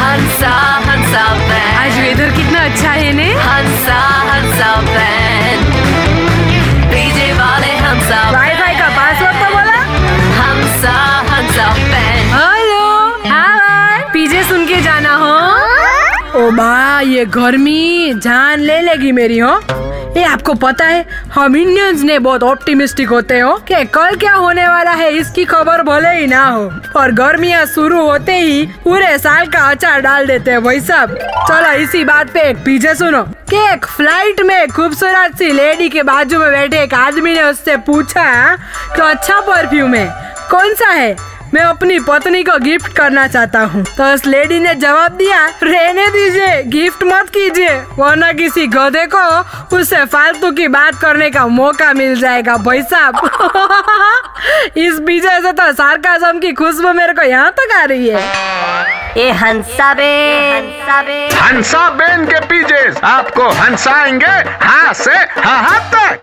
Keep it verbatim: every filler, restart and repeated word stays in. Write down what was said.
हंसा हंसा बैन, आज वेदर कितना अच्छा है ने। हंसा हंसा बैन, डीजे वाले हंसा भाई भाई का पासवर्ड तो बोला। हंसा हंसा बैन, हेलो आवाज पीजे सुन के जाना हो। ओ बा, ये गर्मी जान ले लेगी मेरी हो। ये आपको पता है हम इंडियंस ने बहुत ऑप्टिमिस्टिक होते हो कि कल क्या होने वाला है इसकी खबर भले ही ना हो, और गर्मियाँ शुरू होते ही पूरे साल का अचार डाल देते हैं भाई साहब। चलो इसी बात पे एक पीछे सुनो कि एक फ्लाइट में खूबसूरत सी लेडी के बाजू में बैठे एक आदमी ने उससे पूछा कि अच्छा परफ्यूम है कौन सा है, मैं अपनी पत्नी को गिफ्ट करना चाहता हूँ। तो उस लेडी ने जवाब दिया, रहने दीजिए, गिफ्ट मत कीजिए, वरना किसी गधे को उससे फालतू की बात करने का मौका मिल जाएगा भाई साहब। इस बीजे से तो सार्काज्म की खुशबू मेरे को यहाँ तक आ रही है। ये हंसा बेन, हंसा बेन के पीजे आपको हंसाएंगे हाँ से हाँ हाँ तक।